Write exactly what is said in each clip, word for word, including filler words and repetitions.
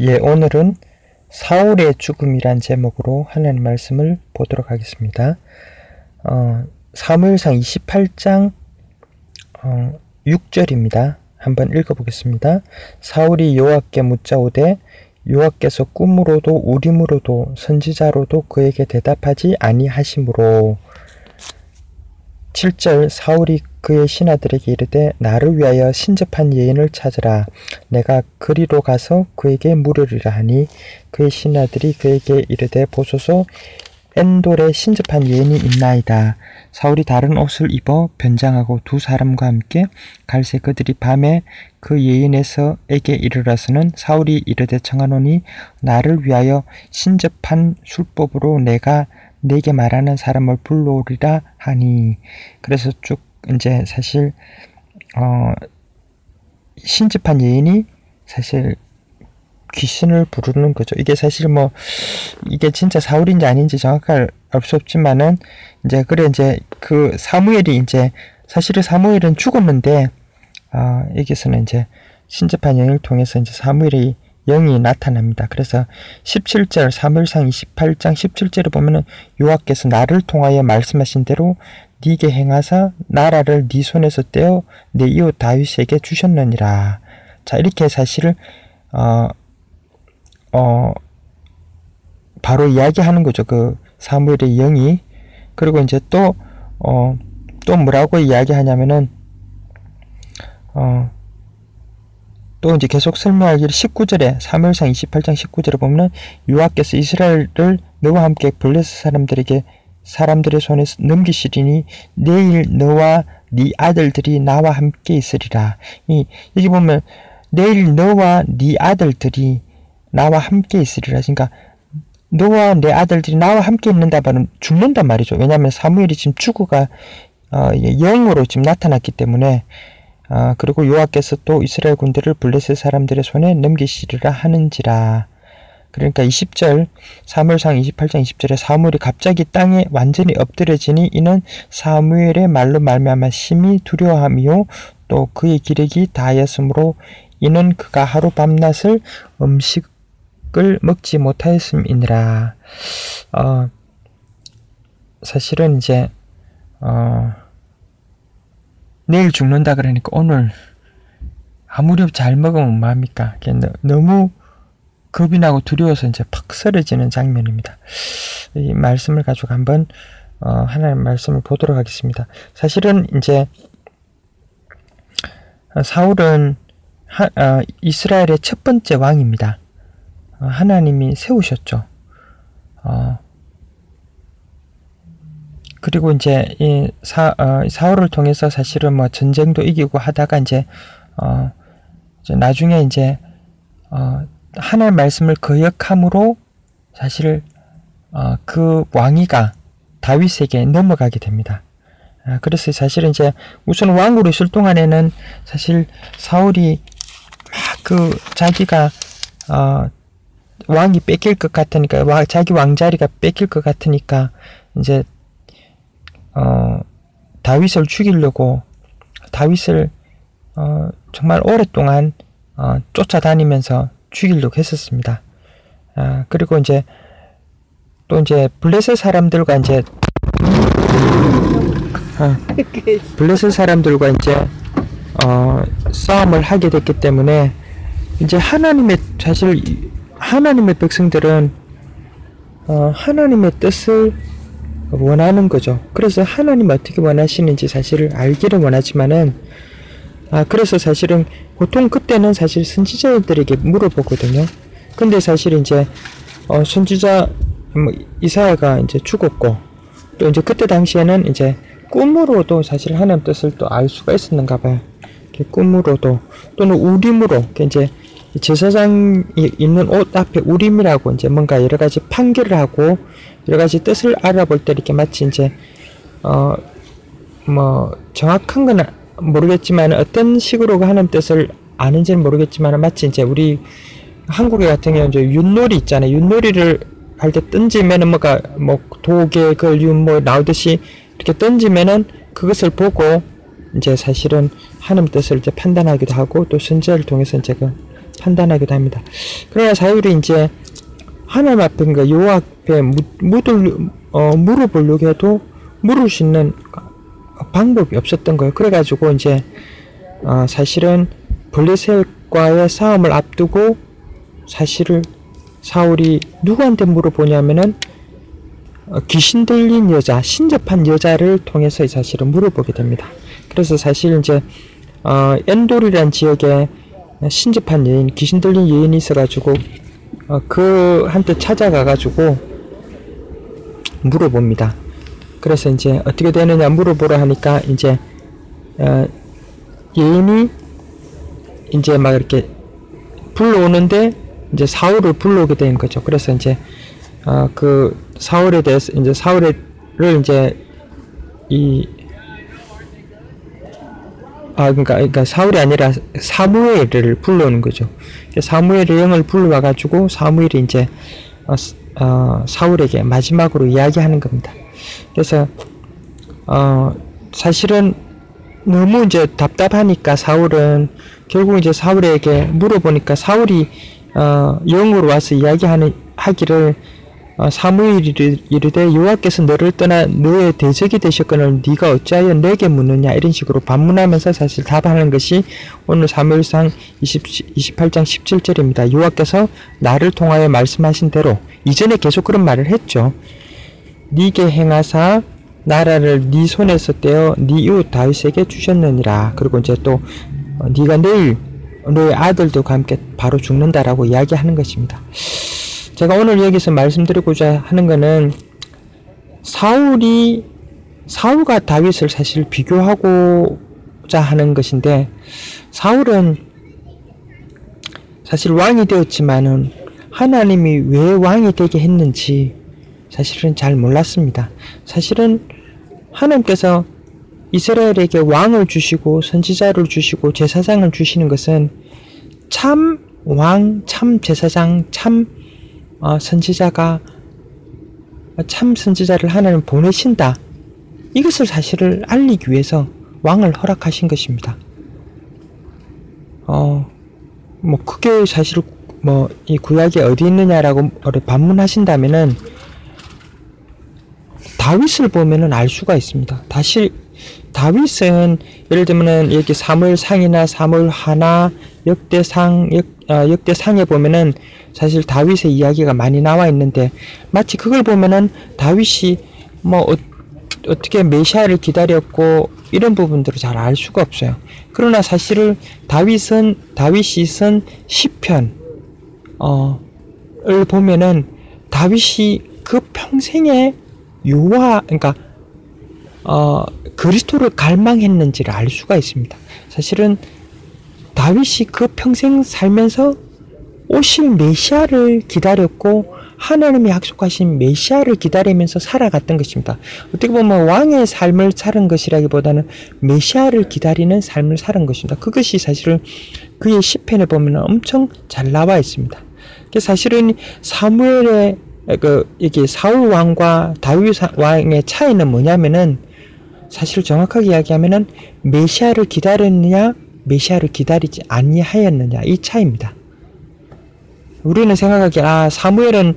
예, 오늘은 사울의 죽음이란 제목으로 하나님 말씀을 보도록 하겠습니다. 어, 사무엘상 이십팔 장 어, 육 절입니다. 한번 읽어보겠습니다. 사울이 요압께 묻자오되 요압께서 꿈으로도 우림으로도 선지자로도 그에게 대답하지 아니하심으로. 칠 절 사울이 그의 신하들에게 이르되 나를 위하여 신접한 예인을 찾으라. 내가 그리로 가서 그에게 물으리라 하니 그의 신하들이 그에게 이르되 보소서 엔돌에 신접한 예인이 있나이다. 사울이 다른 옷을 입어 변장하고 두 사람과 함께 갈새 그들이 밤에 그 예인에서에게 이르러서는 사울이 이르되 청하노니 나를 위하여 신접한 술법으로 내가 내게 말하는 사람을 불러오리라 하니. 그래서 쭉 이제 사실 어 신접한 예인이 사실 귀신을 부르는 거죠. 이게 사실 뭐 이게 진짜 사울인지 아닌지 정확하게 알 수 없지만은 이제 그래 이제 그 사무엘이 이제 사실은 사무엘은 죽었는데 아 어, 여기서는 이제 신접한 예인을 통해서 이제 사무엘이 영이 나타납니다. 그래서 십칠 절 사무엘상 이십팔 장 십칠 절을 보면은 요압께서 나를 통하여 말씀하신 대로 네게 행하사 나라를 네 손에서 떼어 내 이웃 다윗에게 주셨느니라. 자, 이렇게 사실을 어, 어 바로 이야기하는 거죠. 그 사무엘의 영이. 그리고 이제 또 어, 또 뭐라고 이야기하냐면은 어. 또 이제 계속 설명하기를 십구 절에 사무엘상 이십팔 장 십구 절을 보면 요압께서 이스라엘을 너와 함께 블레셋 사람들에게 사람들의 손에 넘기시리니 내일 너와 네 아들들이 나와 함께 있으리라. 이 여기 보면 내일 너와 네 아들들이 나와 함께 있으리라. 그러니까 너와 내 아들들이 나와 함께 있는다 말은 죽는단 말이죠. 왜냐하면 사무엘이 지금 죽어가 어, 영으로 지금 나타났기 때문에. 아, 그리고 요압께서 또 이스라엘 군대를 블레셋 사람들의 손에 넘기시리라 하는지라. 그러니까 이십 절 사무엘상 이십팔 장 이십 절에 사무엘이 갑자기 땅에 완전히 엎드려지니 이는 사무엘의 말로 말미암아 심히 두려워함이요 또 그의 기력이 다하였으므로 이는 그가 하루 밤낮을 음식을 먹지 못하였음이니라. 어, 사실은 이제 어. 내일 죽는다 그러니까 오늘 아무리 잘 먹으면 뭐합니까? 너무 겁이 나고 두려워서 이제 팍 쓰러지는 장면입니다. 이 말씀을 가지고 한번 어, 하나님 말씀을 보도록 하겠습니다. 사실은 이제 사울은 하, 어, 이스라엘의 첫 번째 왕입니다. 어, 하나님이 세우셨죠. 어, 그리고 이제 이 사, 어, 사울을 통해서 사실은 뭐 전쟁도 이기고 하다가 이제, 어, 이제 나중에 이제 어, 하나님의 말씀을 거역함으로 사실 어, 그 왕위가 다윗에게 넘어가게 됩니다. 아, 그래서 사실은 이제 우선 왕으로 있을 동안에는 사실 사울이 막 그 자기가 어, 왕이 뺏길 것 같으니까 와, 자기 왕자리가 뺏길 것 같으니까 이제 어, 다윗을 죽이려고 다윗을 어, 정말 오랫동안 어, 쫓아다니면서 죽이려고 했었습니다. 아, 그리고 이제 또 이제 블레셋 사람들과 이제 아, 블레셋 사람들과 이제 어, 싸움을 하게 됐기 때문에 이제 하나님의 사실 하나님의 백성들은 어, 하나님의 뜻을 원하는 거죠. 그래서 하나님 어떻게 원하시는지 사실을 알기를 원하지만은 아 그래서 사실은 보통 그때는 사실 선지자들에게 물어보거든요. 근데 사실 이제 어 선지자 뭐 이사야가 이제 죽었고 또 이제 그때 당시에는 이제 꿈으로도 사실 하나님 뜻을 또 알 수가 있었는가 봐요. 이렇게 꿈으로도 또는 우림으로 이제 제사장이 입는 옷 앞에 우림이라고 이제 뭔가 여러 가지 판결을 하고 여러 가지 뜻을 알아볼 때 이렇게 마치 이제 어 뭐 정확한 건 모르겠지만 어떤 식으로 하는 뜻을 아는지는 모르겠지만 마치 이제 우리 한국의 같은 경우는 이제 윷놀이 있잖아요. 윷놀이를 할 때 던지면은 뭔가 뭐 도개 그 윷 뭐 나오듯이 이렇게 던지면은 그것을 보고 이제 사실은 하는 뜻을 이제 판단하기도 하고 또 선지자를 통해서 이제 그 판단하기도 합니다. 그러나 사울이 이제 하나 맡은 그 여호와 앞에 묻을, 어, 물어보려고 해도 물을 수 있는 방법이 없었던 거예요. 그래가지고 이제 어, 사실은 블레셋과의 싸움을 앞두고 사실을 사울이 누구한테 물어보냐면은 어, 귀신 들린 여자, 신접한 여자를 통해서 이 사실을 물어보게 됩니다. 그래서 사실 이제 어, 엔돌이라는 지역에 신접한 여인, 귀신 들린 여인이 있어가지고 어, 그한테 찾아가가지고 물어봅니다. 그래서 이제 어떻게 되느냐 물어보라 하니까 이제 어, 예인이 이제 막 이렇게 불러오는데 이제 사울을 불러오게 된 거죠. 그래서 이제 어, 그 사울에 대해서 이제 사울을 이제 이 아 그러니까 그러니까 사울이 아니라 사무엘을 불러오는 거죠. 사무엘의 영을 불러와가지고 사무엘이 이제 어, 어, 사울에게 마지막으로 이야기하는 겁니다. 그래서 어, 사실은 너무 이제 답답하니까 사울은 결국 이제 사울에게 물어보니까 사울이 어, 영으로 와서 이야기하는 하기를 어, 사무엘이 이르되 여호와께서 너를 떠나 너의 대적이 되셨거늘 네가 어찌하여 내게 묻느냐 이런 식으로 반문하면서 사실 답하는 것이 오늘 사무엘상 이십팔 장 십칠 절입니다. 여호와께서 나를 통하여 말씀하신 대로 이전에 계속 그런 말을 했죠. 네게 행하사 나라를 네 손에서 떼어 네 이웃 다윗에게 주셨느니라. 그리고 이제 또 어, 네가 내일 너의 아들들과 함께 바로 죽는다라고 이야기하는 것입니다. 제가 오늘 여기서 말씀드리고자 하는 것은 사울이 사울과 다윗을 사실 비교하고자 하는 것인데 사울은 사실 왕이 되었지만은 하나님이 왜 왕이 되게 했는지 사실은 잘 몰랐습니다. 사실은 하나님께서 이스라엘에게 왕을 주시고 선지자를 주시고 제사장을 주시는 것은 참 왕, 참 제사장, 참 어, 선지자가 참 선지자를 하나님 보내신다. 이것을 사실을 알리기 위해서 왕을 허락하신 것입니다. 어, 뭐 그게 사실 뭐 이 구약에 어디 있느냐라고 반문하신다면은 다윗을 보면은 알 수가 있습니다. 다시 다윗은 예를 들면은 이렇게 사무엘상이나 사무엘하나 역대상 역, 어, 역대상에 보면은 사실 다윗의 이야기가 많이 나와 있는데 마치 그걸 보면은 다윗이 뭐 어, 어떻게 메시아를 기다렸고 이런 부분들을 잘 알 수가 없어요. 그러나 사실을 다윗은 다윗이 쓴 시편을 어, 보면은 다윗이 그 평생에 요와 그러니까 어, 그리스도를 갈망했는지를 알 수가 있습니다. 사실은 다윗이 그 평생 살면서 오실 메시아를 기다렸고 하나님이 약속하신 메시아를 기다리면서 살아갔던 것입니다. 어떻게 보면 왕의 삶을 사는 것이라기보다는 메시아를 기다리는 삶을 사는 것입니다. 그것이 사실은 그의 시편에 보면 엄청 잘 나와 있습니다. 사실은 사무엘의 그 이게 사울 왕과 다윗 왕의 차이는 뭐냐면은 사실 정확하게 이야기하면은 메시아를 기다렸느냐 메시아를 기다리지 아니하였느냐 이 차이입니다. 우리는 생각하기에 아 사무엘은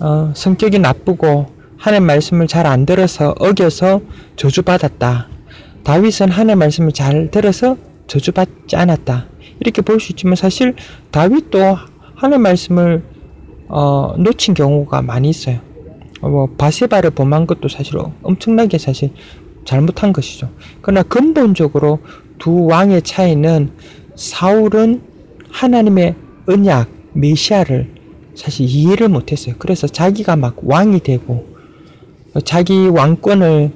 어, 성격이 나쁘고 하나님 말씀을 잘 안 들어서 어겨서 저주받았다. 다윗은 하나님 말씀을 잘 들어서 저주받지 않았다. 이렇게 볼 수 있지만 사실 다윗도 하나님 말씀을 어, 놓친 경우가 많이 있어요. 어, 뭐 바세바를 범한 것도 사실 엄청나게 사실 잘못한 것이죠. 그러나 근본적으로 두 왕의 차이는 사울은 하나님의 언약 메시아를 사실 이해를 못했어요. 그래서 자기가 막 왕이 되고 자기 왕권을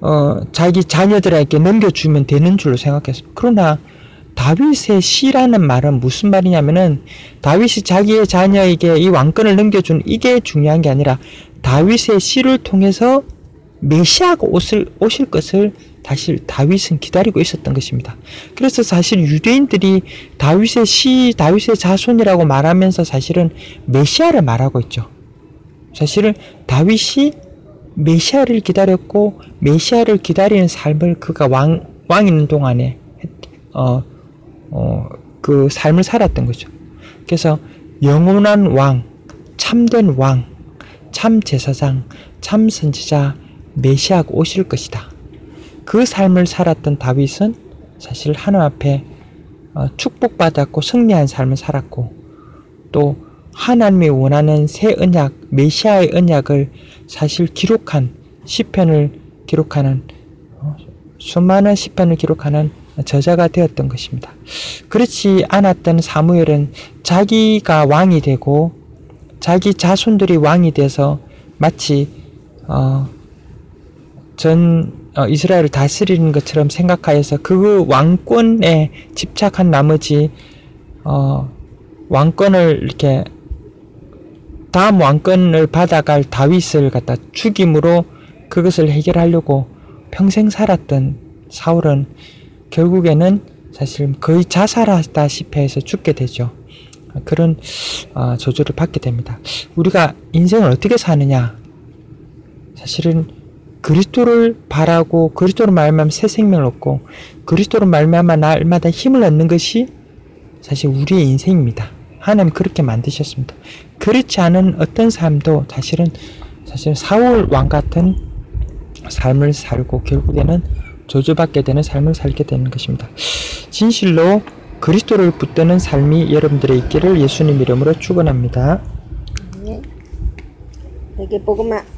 어, 자기 자녀들에게 넘겨주면 되는 줄로 생각했어요. 그러나 다윗의 시라는 말은 무슨 말이냐면은 다윗이 자기의 자녀에게 이 왕권을 넘겨준 이게 중요한 게 아니라 다윗의 시를 통해서 메시아가 오실, 오실 것을 사실 다윗은 기다리고 있었던 것입니다. 그래서 사실 유대인들이 다윗의 시, 다윗의 자손이라고 말하면서 사실은 메시아를 말하고 있죠. 사실은 다윗이 메시아를 기다렸고 메시아를 기다리는 삶을 그가 왕, 왕 있는 동안에 어, 어, 그 삶을 살았던 거죠. 그래서 영원한 왕, 참된 왕, 참 제사장, 참 선지자, 메시아가 오실 것이다. 그 삶을 살았던 다윗은 사실 하나님 앞에 축복받았고 승리한 삶을 살았고, 또 하나님이 원하는 새 언약, 메시아의 언약을 사실 기록한 시편을 기록하는 수많은 시편을 기록하는 저자가 되었던 것입니다. 그렇지 않았던 사무엘은 자기가 왕이 되고 자기 자손들이 왕이 돼서 마치 어, 전 어, 이스라엘을 다스리는 것처럼 생각하여서 그 왕권에 집착한 나머지 어, 왕권을 이렇게 다음 왕권을 받아갈 다윗을 갖다 죽임으로 그것을 해결하려고 평생 살았던 사울은 결국에는 사실 거의 자살하다시피 해서 죽게 되죠. 그런 저주를 받게 됩니다. 우리가 인생을 어떻게 사느냐, 사실은 그리스도를 바라고 그리스도로 말미암아 새 생명을 얻고 그리스도로 말미암아 날마다 힘을 얻는 것이 사실 우리의 인생입니다. 하나님 그렇게 만드셨습니다. 그렇지 않은 어떤 삶도 사실은 사실 사울 왕 같은 삶을 살고 결국에는 저주받게 되는 삶을 살게 되는 것입니다. 진실로 그리스도를 붙드는 삶이 여러분들의 있기를 예수님 이름으로 축원합니다. 네. 되게 보고만.